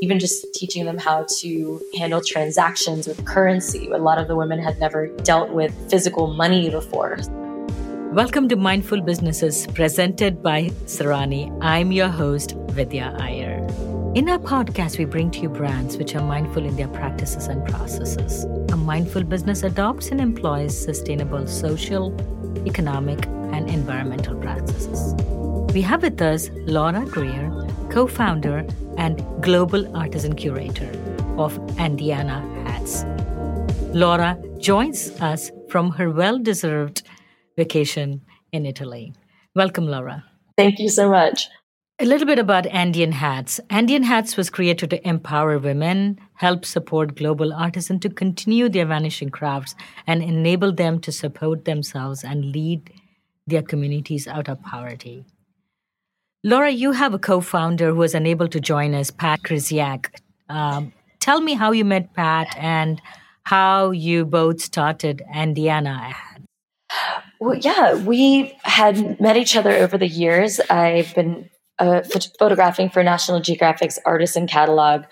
Even just teaching them how to handle transactions with currency. A lot of the women had never dealt with physical money before. Welcome to Mindful Businesses, presented by Sarani. I'm your host, Vidya Iyer. In our podcast, we bring to you brands which are mindful in their practices and processes. A mindful business adopts and employs sustainable social, economic, and environmental practices. We have with us Laura Greer, co-founder and global artisan curator of Andiana Hats. Laura joins us from her well-deserved vacation in Italy. Welcome, Laura. Thank you so much. A little bit about Andean Hats. Andean Hats was created to empower women, help support global artisans to continue their vanishing crafts, and enable them to support themselves and lead their communities out of poverty. Laura, you have a co-founder who was unable to join us, Pat Krzyak. Tell me how you met Pat and how you both started Andiana. Well, yeah, we had met each other over the years. I've been photographing for National Geographic's artisan catalog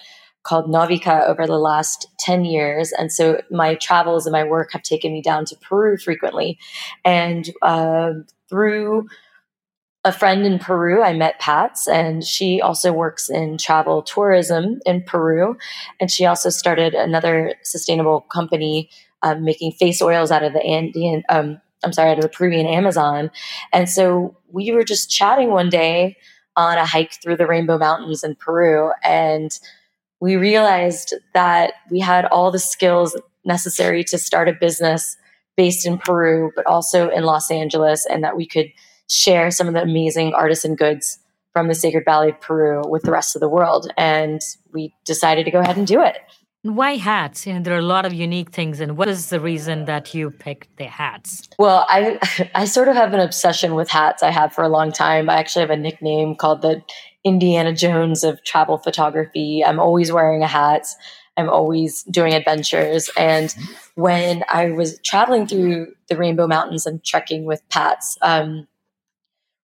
called Novica over the last 10 years. And so my travels and my work have taken me down to Peru frequently. And through a friend in Peru, I met Pat's, and she also works in travel tourism in Peru. And she also started another sustainable company making face oils out of the Peruvian Amazon. And so we were just chatting one day on a hike through the Rainbow Mountains in Peru. And we realized that we had all the skills necessary to start a business based in Peru, but also in Los Angeles, and that we could share some of the amazing artisan goods from the Sacred Valley of Peru with the rest of the world. And we decided to go ahead and do it. Why hats? There are a lot of unique things. And what is the reason that you picked the hats? Well, I sort of have an obsession with hats. I have for a long time. I actually have a nickname called the Indiana Jones of travel photography. I'm always wearing a hat. I'm always doing adventures. And when I was traveling through the Rainbow Mountains and trekking with Pat's,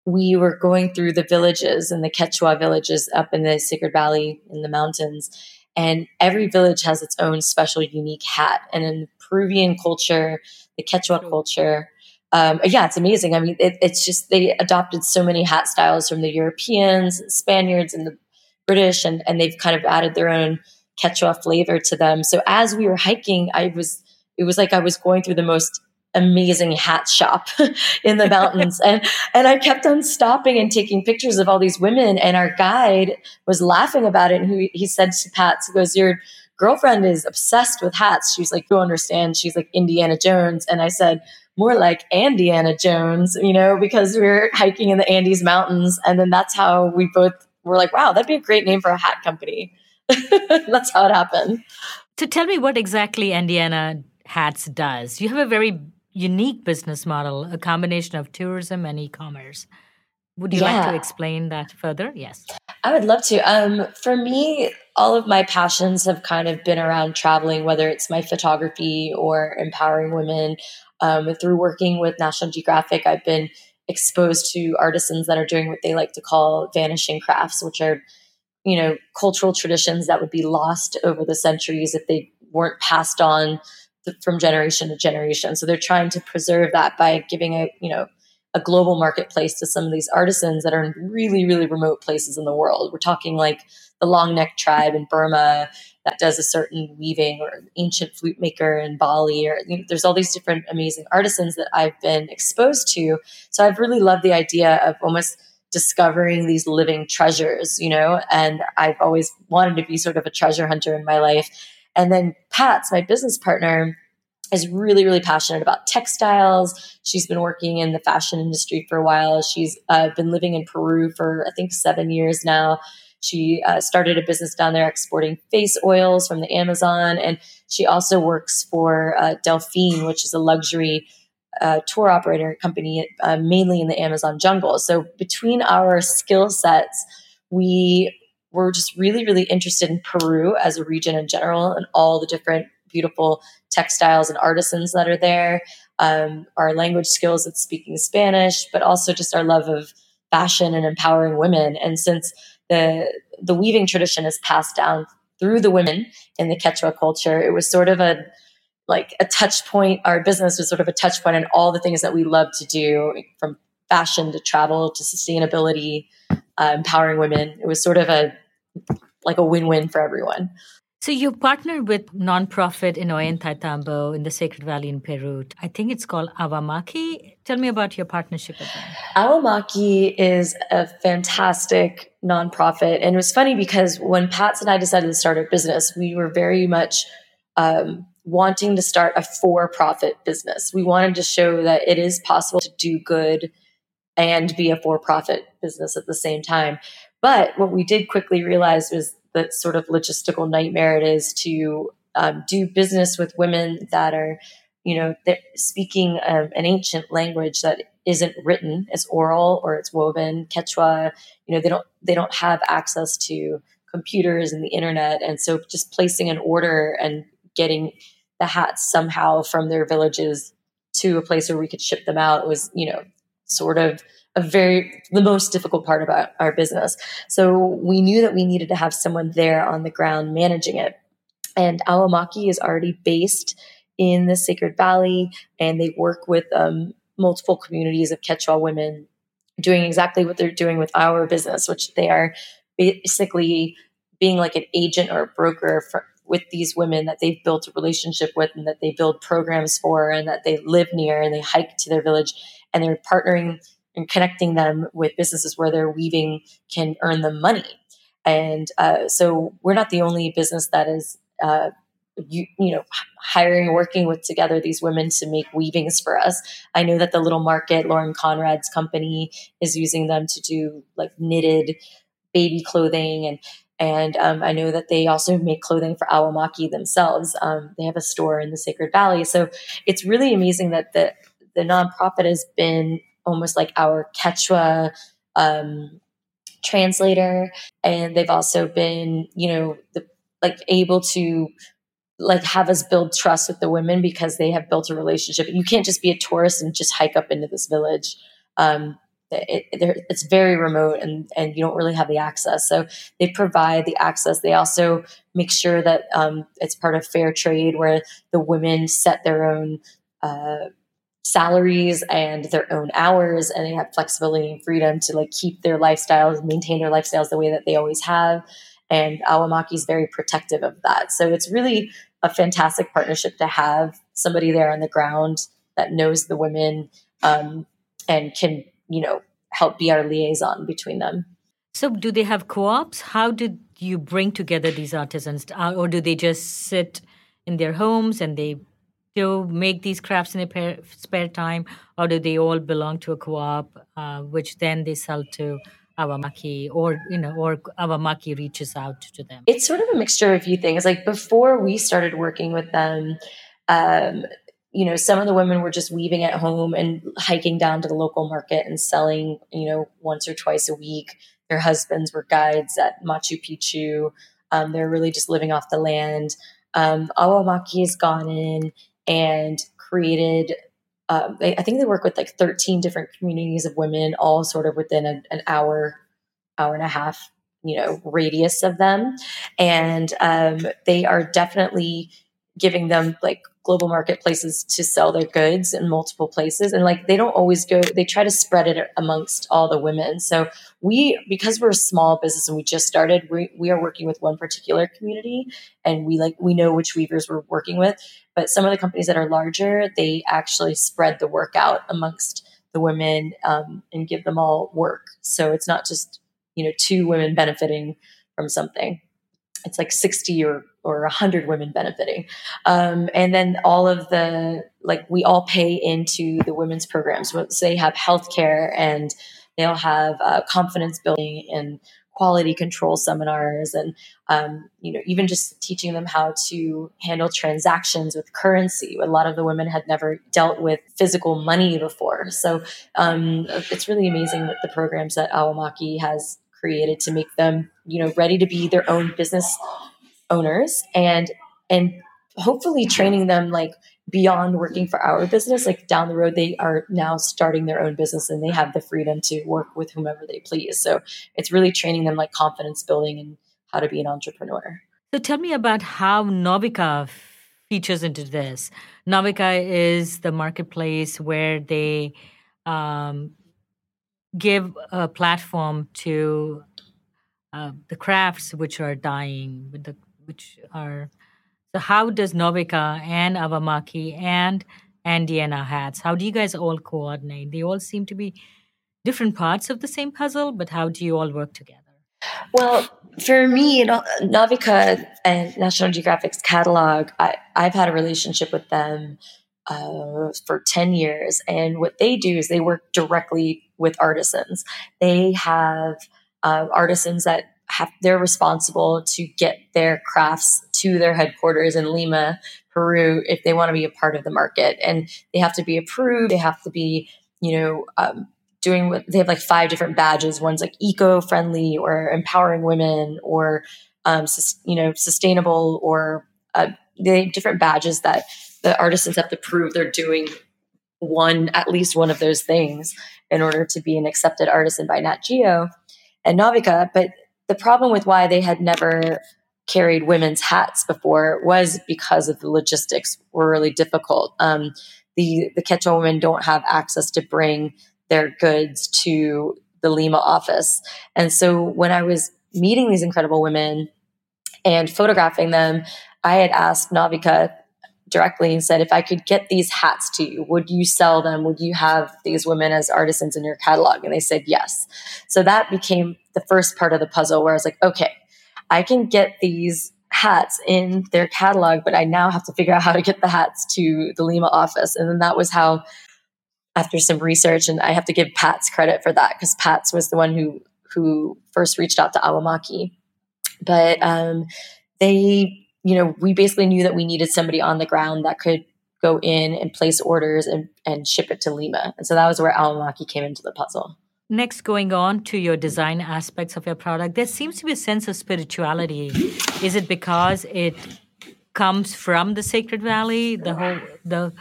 we were going through the villages and the Quechua villages up in the Sacred Valley in the mountains. And every village has its own special, unique hat. And in Peruvian culture, the Quechua culture, it's amazing. I mean, it's just they adopted so many hat styles from the Europeans, Spaniards, and the British, and they've kind of added their own Quechua flavor to them. So as we were hiking, it was like I was going through the most amazing hat shop in the mountains. And I kept on stopping and taking pictures of all these women. And our guide was laughing about it. And he said to Pat, he goes, your girlfriend is obsessed with hats. She's like, you understand. She's like Indiana Jones. And I said, more like Andiana Jones, because we were hiking in the Andes Mountains. And then that's how we both were like, wow, that'd be a great name for a hat company. That's how it happened. So tell me what exactly Andiana Hats does. You have a very unique business model, a combination of tourism and e-commerce. Would you like to explain that further? Yes. I would love to. For me, all of my passions have kind of been around traveling, whether it's my photography or empowering women. Through working with National Geographic, I've been exposed to artisans that are doing what they like to call vanishing crafts, which are, cultural traditions that would be lost over the centuries if they weren't passed on from generation to generation. So they're trying to preserve that by giving a global marketplace to some of these artisans that are in really, really remote places in the world. We're talking like the long neck tribe in Burma that does a certain weaving, or an ancient flute maker in Bali, or there's all these different amazing artisans that I've been exposed to. So I've really loved the idea of almost discovering these living treasures, and I've always wanted to be sort of a treasure hunter in my life. And then Pat's, my business partner, is really, really passionate about textiles. She's been working in the fashion industry for a while. She's been living in Peru for, I think, 7 years now. She started a business down there exporting face oils from the Amazon. And she also works for Delphine, which is a luxury tour operator company, mainly in the Amazon jungle. So between our skill sets, we're just really, really interested in Peru as a region in general, and all the different beautiful textiles and artisans that are there, our language skills at speaking Spanish, but also just our love of fashion and empowering women. And since the weaving tradition is passed down through the women in the Quechua culture. It was sort of a touch point. Our business was sort of a touch point in all the things that we love to do, from fashion to travel to sustainability, empowering women. It was sort of a win-win for everyone. So you partnered with nonprofit in Ollantaytambo in the Sacred Valley in Peru. I think it's called Awamaki. Tell me about your partnership with them. Awamaki is a fantastic nonprofit. And it was funny because when Pat and I decided to start our business, we were very much wanting to start a for-profit business. We wanted to show that it is possible to do good and be a for-profit business at the same time. But what we did quickly realize was that sort of logistical nightmare it is to do business with women that are, speaking an ancient language that isn't written. It's oral or it's woven. Quechua, they don't have access to computers and the internet, and so just placing an order and getting the hats somehow from their villages to a place where we could ship them out was, sort of the most difficult part about our business. So we knew that we needed to have someone there on the ground managing it. And Awamaki is already based in the Sacred Valley, and they work with multiple communities of Quechua women doing exactly what they're doing with our business, which they are basically being like an agent or a broker with these women that they've built a relationship with and that they build programs for and that they live near and they hike to their village, and they're partnering and connecting them with businesses where their weaving can earn them money. And so we're not the only business that is, hiring, working with together these women to make weavings for us. I know that the Little Market, Lauren Conrad's company, is using them to do knitted baby clothing. And I know that they also make clothing for Awamaki themselves. They have a store in the Sacred Valley. So it's really amazing that the nonprofit has been almost like our Quechua translator. And they've also been, able to have us build trust with the women because they have built a relationship. You can't just be a tourist and just hike up into this village. It's very remote and you don't really have the access. So they provide the access. They also make sure that it's part of fair trade, where the women set their own salaries and their own hours, and they have flexibility and freedom to keep their lifestyles, maintain their lifestyles the way that they always have. And Awamaki is very protective of that. So it's really a fantastic partnership to have somebody there on the ground that knows the women and can help be our liaison between them. So do they have co-ops? How did you bring together these artisans? Or do they just sit in their homes and they make these crafts in their spare time? Or do they all belong to a co-op, which then they sell to Awamaki, or Awamaki reaches out to them? It's sort of a mixture of a few things. Before we started working with them, some of the women were just weaving at home and hiking down to the local market and selling, once or twice a week. Their husbands were guides at Machu Picchu. They're really just living off the land. Awamaki has gone in and created, I think they work with 13 different communities of women, all sort of within an hour and a half, radius of them. And they are definitely giving them global marketplaces to sell their goods in multiple places. And they don't always go, they try to spread it amongst all the women. So because we're a small business and we just started, we are working with one particular community, and we know which weavers we're working with. But some of the companies that are larger, they actually spread the work out amongst the women and give them all work. So it's not just, two women benefiting from something. It's 60 or 100 women benefiting. And then all of we all pay into the women's programs. So they have healthcare, and they'll have confidence building and quality control seminars, and, even just teaching them how to handle transactions with currency. A lot of the women had never dealt with physical money before. So it's really amazing that the programs that Awamaki has created to make them, ready to be their own business owners, and hopefully training them beyond working for our business, like down the road, they are now starting their own business and they have the freedom to work with whomever they please. So it's really training them like confidence building and how to be an entrepreneur. So tell me about how Novica features into this. Novica is the marketplace where they give a platform to the crafts which are dying, So how does Novica and Awamaki and Andiana Hats, how do you guys all coordinate? They all seem to be different parts of the same puzzle, but how do you all work together? Well, for me, Novica and National Geographic's catalog, I've had a relationship with them for 10 years. And what they do is they work directly with artisans. They have artisans that they're responsible to get their crafts to their headquarters in Lima, Peru, if they want to be a part of the market. And they have to be approved. They have to be, they have like 5 different badges. One's like eco-friendly or empowering women or, sustainable, or they have different badges that the artisans have to prove they're doing at least one of those things in order to be an accepted artisan by Nat Geo and Novica. But the problem with why they had never carried women's hats before was because of the logistics were really difficult. The Quechua women don't have access to bring their goods to the Lima office. And so when I was meeting these incredible women and photographing them, I had asked Novica directly and said, if I could get these hats to you, would you sell them? Would you have these women as artisans in your catalog? And they said, yes. So that became the first part of the puzzle where I was like, okay, I can get these hats in their catalog, but I now have to figure out how to get the hats to the Lima office. And then that was how, after some research, and I have to give Pat's credit for that because Pat's was the one who first reached out to Awamaki. But we basically knew that we needed somebody on the ground that could go in and place orders and ship it to Lima. And so that was where Awamaki came into the puzzle. Next, going on to your design aspects of your product, there seems to be a sense of spirituality. Is it because it comes from the Sacred Valley, the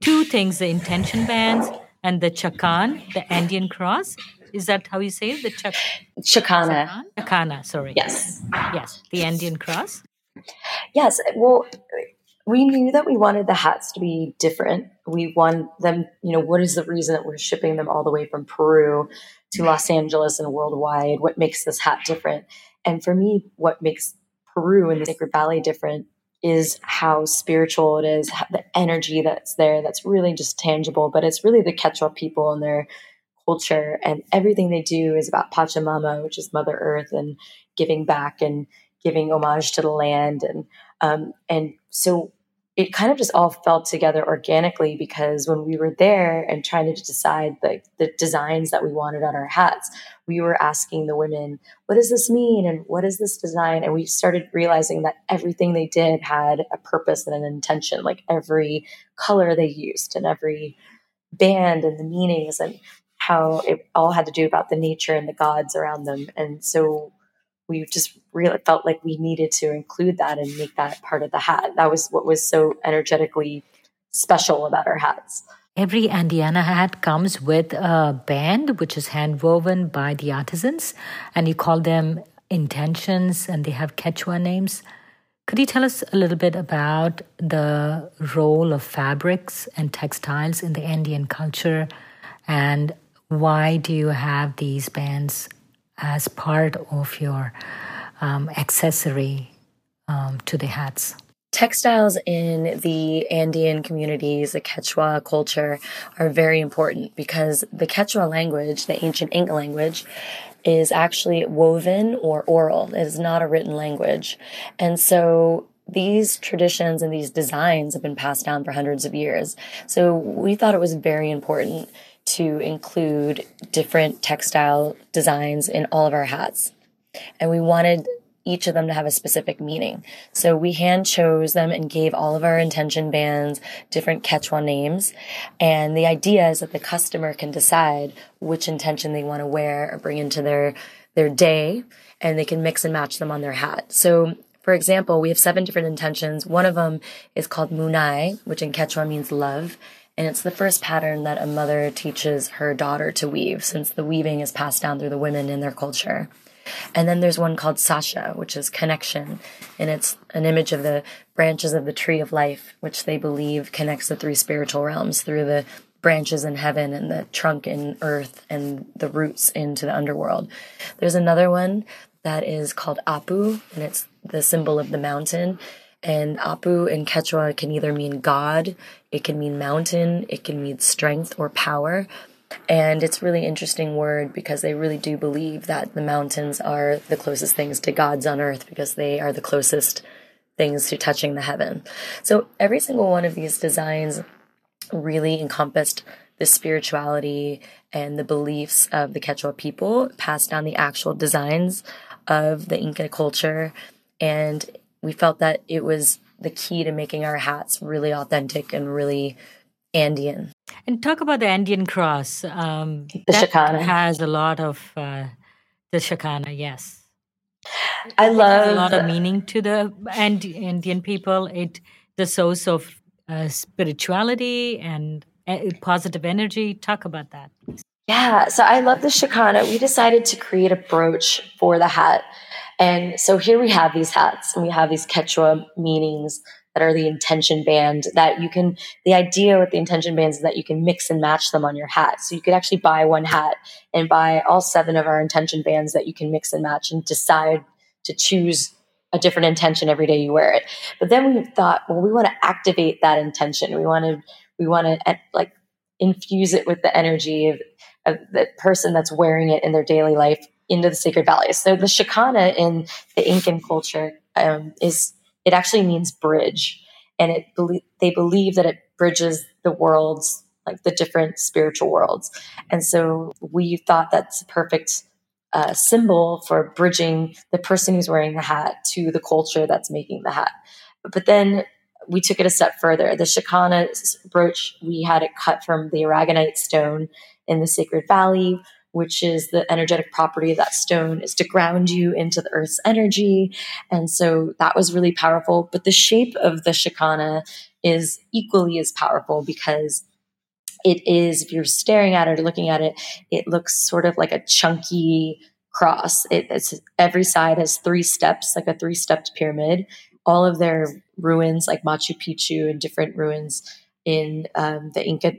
two things, the intention bands and the chakan, the Andean cross? Is that how you say it? The Chakana. Chakana, sorry. Yes. Yes, the Andean cross. Yes. Well, we knew that we wanted the hats to be different. We want them, what is the reason that we're shipping them all the way from Peru to Los Angeles and worldwide? What makes this hat different? And for me, what makes Peru and the Sacred Valley different is how spiritual it is, the energy that's there, that's really just tangible, but it's really the Quechua people and their culture, and everything they do is about Pachamama, which is Mother Earth, and giving back and giving homage to the land. And so it kind of just all fell together organically, because when we were there and trying to decide the designs that we wanted on our hats, we were asking the women, what does this mean? And what is this design? And we started realizing that everything they did had a purpose and an intention, like every color they used and every band and the meanings and how it all had to do about the nature and the gods around them. And so we just really felt like we needed to include that and make that part of the hat. That was what was so energetically special about our hats. Every Andiana hat comes with a band, which is hand-woven by the artisans, and you call them intentions, and they have Quechua names. Could you tell us a little bit about the role of fabrics and textiles in the Andean culture, and why do you have these bands as part of your accessory to the hats? Textiles in the Andean communities, the Quechua culture, are very important because the Quechua language, the ancient Inca language, is actually woven or oral. It is not a written language. And so these traditions and these designs have been passed down for hundreds of years. So we thought it was very important to include different textile designs in all of our hats. And we wanted each of them to have a specific meaning. So we hand chose them and gave all of our intention bands different Quechua names. And the idea is that the customer can decide which intention they want to wear or bring into their day, and they can mix and match them on their hat. So For example, we have 7 different intentions. One of them is called Munai, which in Quechua means love. And it's the first pattern that a mother teaches her daughter to weave, since the weaving is passed down through the women in their culture. And then there's one called Sasha, which is connection. And it's an image of the branches of the tree of life, which they believe connects the 3 spiritual realms through the branches in heaven and the trunk in earth and the roots into the underworld. There's another one that is called Apu, and it's the symbol of the mountain. And Apu in Quechua can either mean God, it can mean mountain, it can mean strength or power. And it's a really interesting word because they really do believe that the mountains are the closest things to gods on earth because they are the closest things to touching the heaven. So every single one of these designs really encompassed the spirituality and the beliefs of the Quechua people, passed down the actual designs of the Inca culture. And we felt that it was the key to making our hats really authentic and really Andean. And talk about the Andean cross. The Chakana has a lot of the Chakana. Yes, I love a lot of meaning to the Andean people. It the source of spirituality and positive energy. Talk about that. Yeah, so I love the Chakana. We decided to create a brooch for the hat, and so here we have these hats, and we have these Quechua meanings that are the intention band that you can, the idea with the intention bands is that you can mix and match them on your hat. So you could actually buy one hat and buy all 7 of our intention bands that you can mix and match and decide to choose a different intention every day you wear it. But then we thought, well, we want to activate that intention. We want to like infuse it with the energy of the person that's wearing it in their daily life into the sacred values. So the Chakana in the Incan culture it actually means bridge, and they believe that it bridges the worlds, like the different spiritual worlds. And so we thought that's a perfect symbol for bridging the person who's wearing the hat to the culture that's making the hat. But then we took it a step further. The Chakana brooch, we had it cut from the Aragonite stone in the Sacred Valley, which is the energetic property of that stone is to ground you into the earth's energy. And so that was really powerful. But the shape of the Chakana is equally as powerful because it is, if you're staring at it or looking at it, it looks sort of like a chunky cross. It's every side has 3 steps, like a 3-stepped pyramid. All of their ruins, like Machu Picchu and different ruins in the Inca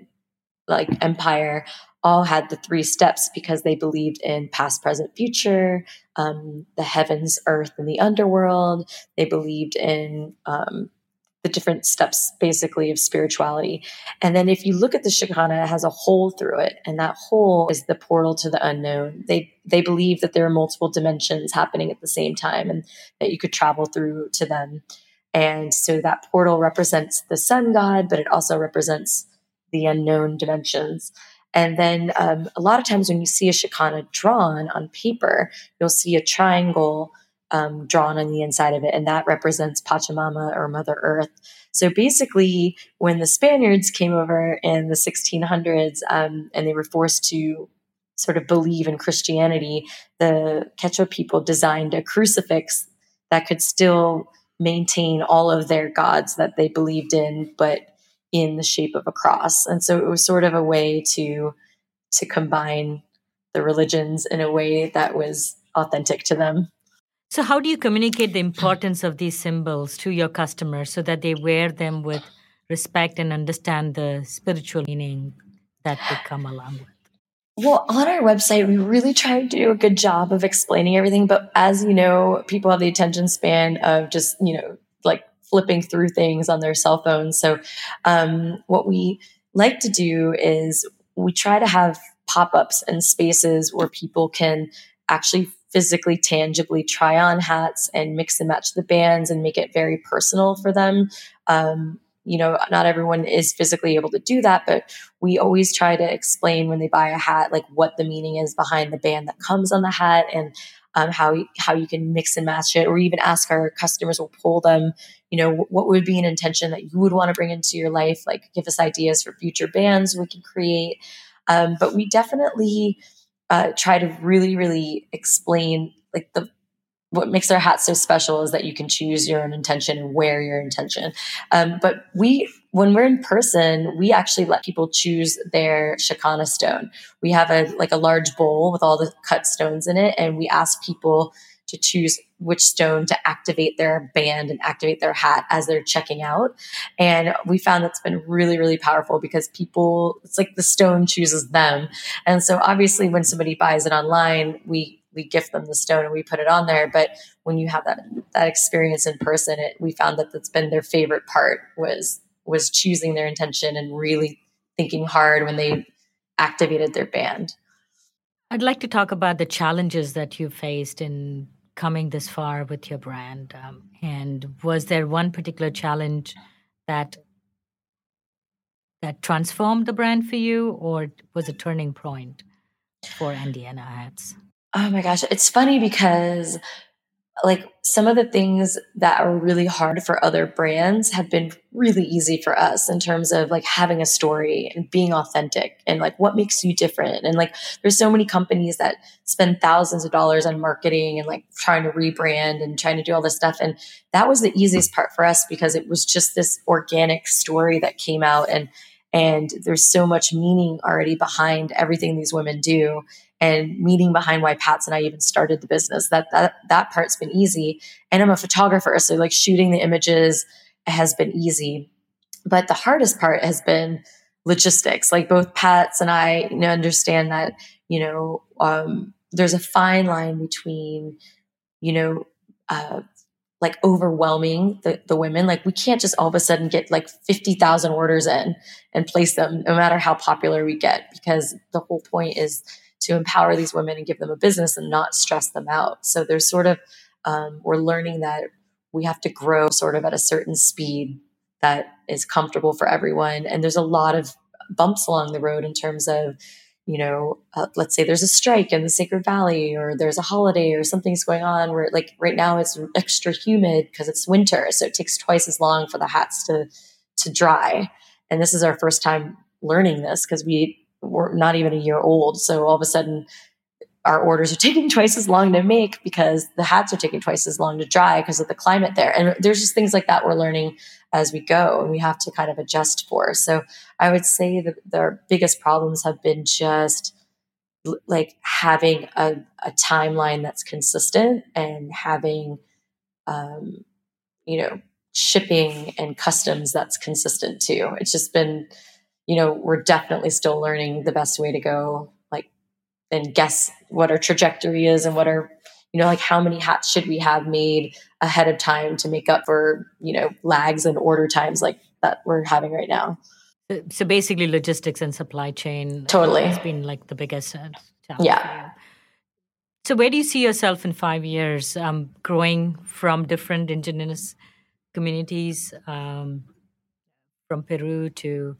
empire, all had the 3 steps because they believed in past, present, future, the heavens, earth, and the underworld. They believed in the different steps, basically, of spirituality. And then if you look at the Chakana, it has a hole through it, and that hole is the portal to the unknown. They believe that there are multiple dimensions happening at the same time and that you could travel through to them. And so that portal represents the sun god, but it also represents the unknown dimensions. And then a lot of times when you see a Chakana drawn on paper, you'll see a triangle drawn on the inside of it, and that represents Pachamama or Mother Earth. So basically, when the Spaniards came over in the 1600s and they were forced to sort of believe in Christianity, the Quechua people designed a crucifix that could still maintain all of their gods that they believed in, but in the shape of a cross. And so it was sort of a way to combine the religions in a way that was authentic to them. So how do you communicate the importance of these symbols to your customers so that they wear them with respect and understand the spiritual meaning that they come along with? Well, on our website, we really try to do a good job of explaining everything. But as you know, people have the attention span of just, like flipping through things on their cell phones. So what we like to do is we try to have pop-ups and spaces where people can actually physically, tangibly try on hats and mix and match the bands and make it very personal for them. Not everyone is physically able to do that, but we always try to explain when they buy a hat, like what the meaning is behind the band that comes on the hat and how you can mix and match it, or even ask our customers, we'll poll them, what would be an intention that you would want to bring into your life? Like give us ideas for future bands we can create. But we definitely try to really, really explain like the what makes our hats so special is that you can choose your own intention and wear your intention. But when we're in person, we actually let people choose their Chakana stone. We have a large bowl with all the cut stones in it, and we ask people to choose which stone to activate their band and activate their hat as they're checking out. And we found that's been really, really powerful because people, it's like the stone chooses them. And so obviously when somebody buys it online, we gift them the stone and we put it on there. But when you have that experience in person, we found that's been their favorite part was choosing their intention and really thinking hard when they activated their band. I'd like to talk about the challenges that you faced in coming this far with your brand. And was there one particular challenge that transformed the brand for you, or was a turning point for Andean Hats? Oh my gosh. It's funny because some of the things that are really hard for other brands have been really easy for us in terms of having a story and being authentic and what makes you different. And there's so many companies that spend thousands of dollars on marketing and trying to rebrand and trying to do all this stuff. And that was the easiest part for us because it was just this organic story that came out and there's so much meaning already behind everything these women do. And meaning behind why Pat's and I even started the business. That part's been easy. And I'm a photographer, so shooting the images has been easy. But the hardest part has been logistics. Both Pat's and I understand that, there's a fine line between, overwhelming the women. We can't just all of a sudden get 50,000 orders in and place them no matter how popular we get, because the whole point is to empower these women and give them a business and not stress them out. So there's we're learning that we have to grow at a certain speed that is comfortable for everyone. And there's a lot of bumps along the road in terms of, let's say there's a strike in the Sacred Valley, or there's a holiday or something's going on where right now it's extra humid because it's winter. So it takes twice as long for the hats to dry. And this is our first time learning this because we're not even a year old. So all of a sudden our orders are taking twice as long to make because the hats are taking twice as long to dry because of the climate there. And there's just things like that we're learning as we go and we have to kind of adjust for. So I would say that our biggest problems have been just having a timeline that's consistent and having, shipping and customs that's consistent too. It's just been, we're definitely still learning the best way to go, and guess what our trajectory is and what our, how many hats should we have made ahead of time to make up for, lags and order times that we're having right now. So basically logistics and supply chain. Totally. It's been the biggest challenge. Yeah. So where do you see yourself in 5 years, growing from different indigenous communities, from Peru to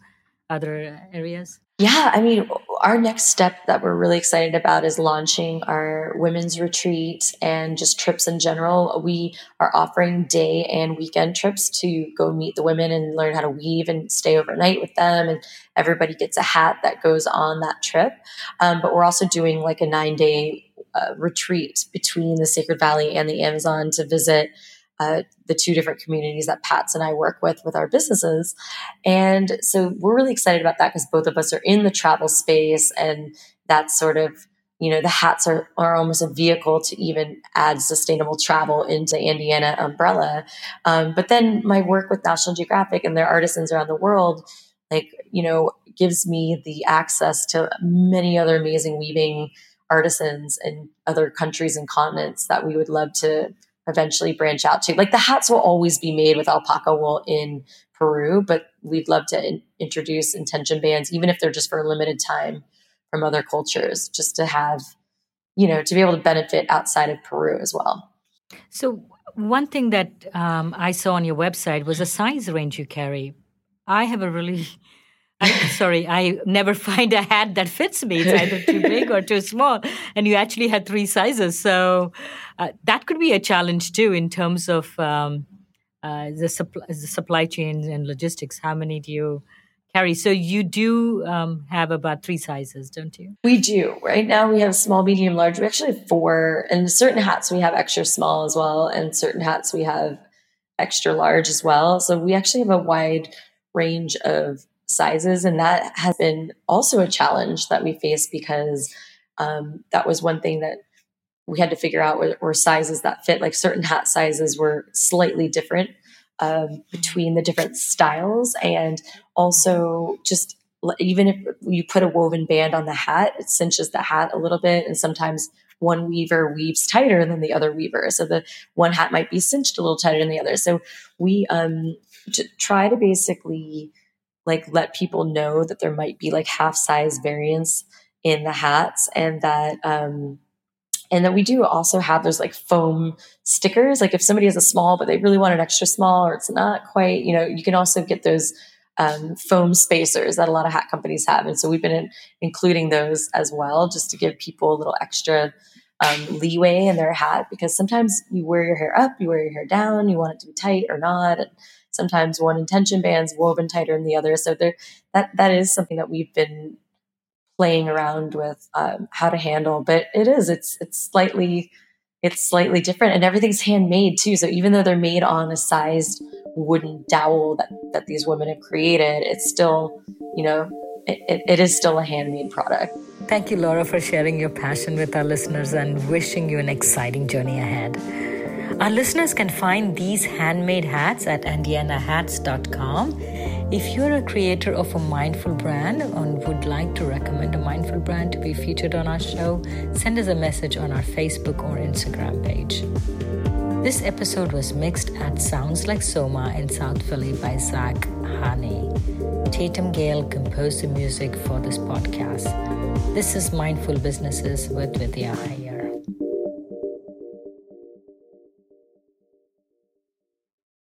other areas? Yeah. I mean, our next step that we're really excited about is launching our women's retreat and just trips in general. We are offering day and weekend trips to go meet the women and learn how to weave and stay overnight with them. And everybody gets a hat that goes on that trip. But we're also doing a 9-day retreat between the Sacred Valley and the Amazon to visit the two different communities that Pat's and I work with our businesses. And so we're really excited about that because both of us are in the travel space, and that's the hats are almost a vehicle to even add sustainable travel into Andiana umbrella. But then my work with National Geographic and their artisans around the world, gives me the access to many other amazing weaving artisans in other countries and continents that we would love to eventually branch out to. The hats will always be made with alpaca wool in Peru, but we'd love to introduce intention bands, even if they're just for a limited time, from other cultures, just to have, to be able to benefit outside of Peru as well. So one thing that I saw on your website was the size range you carry. I never find a hat that fits me. It's either too big or too small. And you actually had 3 sizes. So that could be a challenge too in terms of the supply chains and logistics. How many do you Harry, so you do have about three sizes, don't you? We do. Right now we have small, medium, large. We actually have four. And certain hats we have extra small as well. And certain hats we have extra large as well. So we actually have a wide range of sizes. And that has been also a challenge that we face because that was one thing that we had to figure out were sizes that fit. Like certain hat sizes were slightly different between the different styles, and also just even if you put a woven band on the hat, it cinches the hat a little bit, and sometimes one weaver weaves tighter than the other weaver, so the one hat might be cinched a little tighter than the other. So we try to basically like let people know that there might be like half size variance in the hats, and that we do also have those like foam stickers. Like if somebody has a small, but they really want an extra small, or it's not quite, you know, you can also get those foam spacers that a lot of hat companies have. And so we've been including those as well, just to give people a little extra leeway in their hat, because sometimes you wear your hair up, you wear your hair down, you want it to be tight or not. And sometimes one intention band's woven tighter than the other. So there, that is something that we've been playing around with how to handle, but it's slightly different, and everything's handmade too. So even though they're made on a sized wooden dowel that these women have created, it's still, you know, it is still a handmade product. Thank you, Laura, for sharing your passion with our listeners, and wishing you an exciting journey ahead. Our listeners can find these handmade hats at andianahats.com. If you're a creator of a mindful brand and would like to recommend a mindful brand to be featured on our show, send us a message on our Facebook or Instagram page. This episode was mixed at Sounds Like Soma in South Philly by Zach Haney. Tatum Gale composed the music for this podcast. This is Mindful Businesses with Vidya Iyer.